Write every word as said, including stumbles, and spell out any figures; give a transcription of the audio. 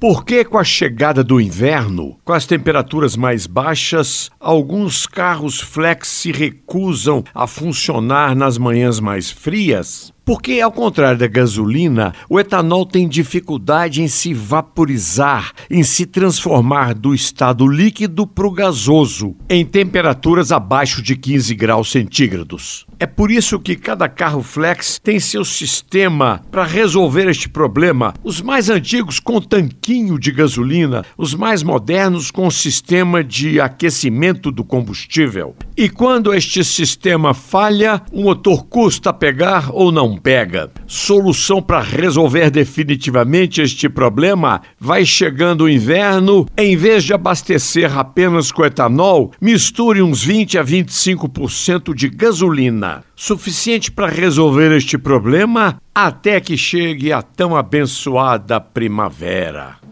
Por que, com a chegada do inverno, com as temperaturas mais baixas, alguns carros flex se recusam a funcionar nas manhãs mais frias? Porque, ao contrário da gasolina, o etanol tem dificuldade em se vaporizar, em se transformar do estado líquido para o gasoso, em temperaturas abaixo de quinze graus centígrados. É por isso que cada carro flex tem seu sistema para resolver este problema. Os mais antigos com tanquinho de gasolina, os mais modernos com sistema de aquecimento do combustível. E quando este sistema falha, o motor custa pegar ou não pega. Solução para resolver definitivamente este problema? Vai chegando o inverno, em vez de abastecer apenas com etanol, misture uns vinte a vinte e cinco por cento de gasolina, suficiente para resolver este problema até que chegue a tão abençoada primavera.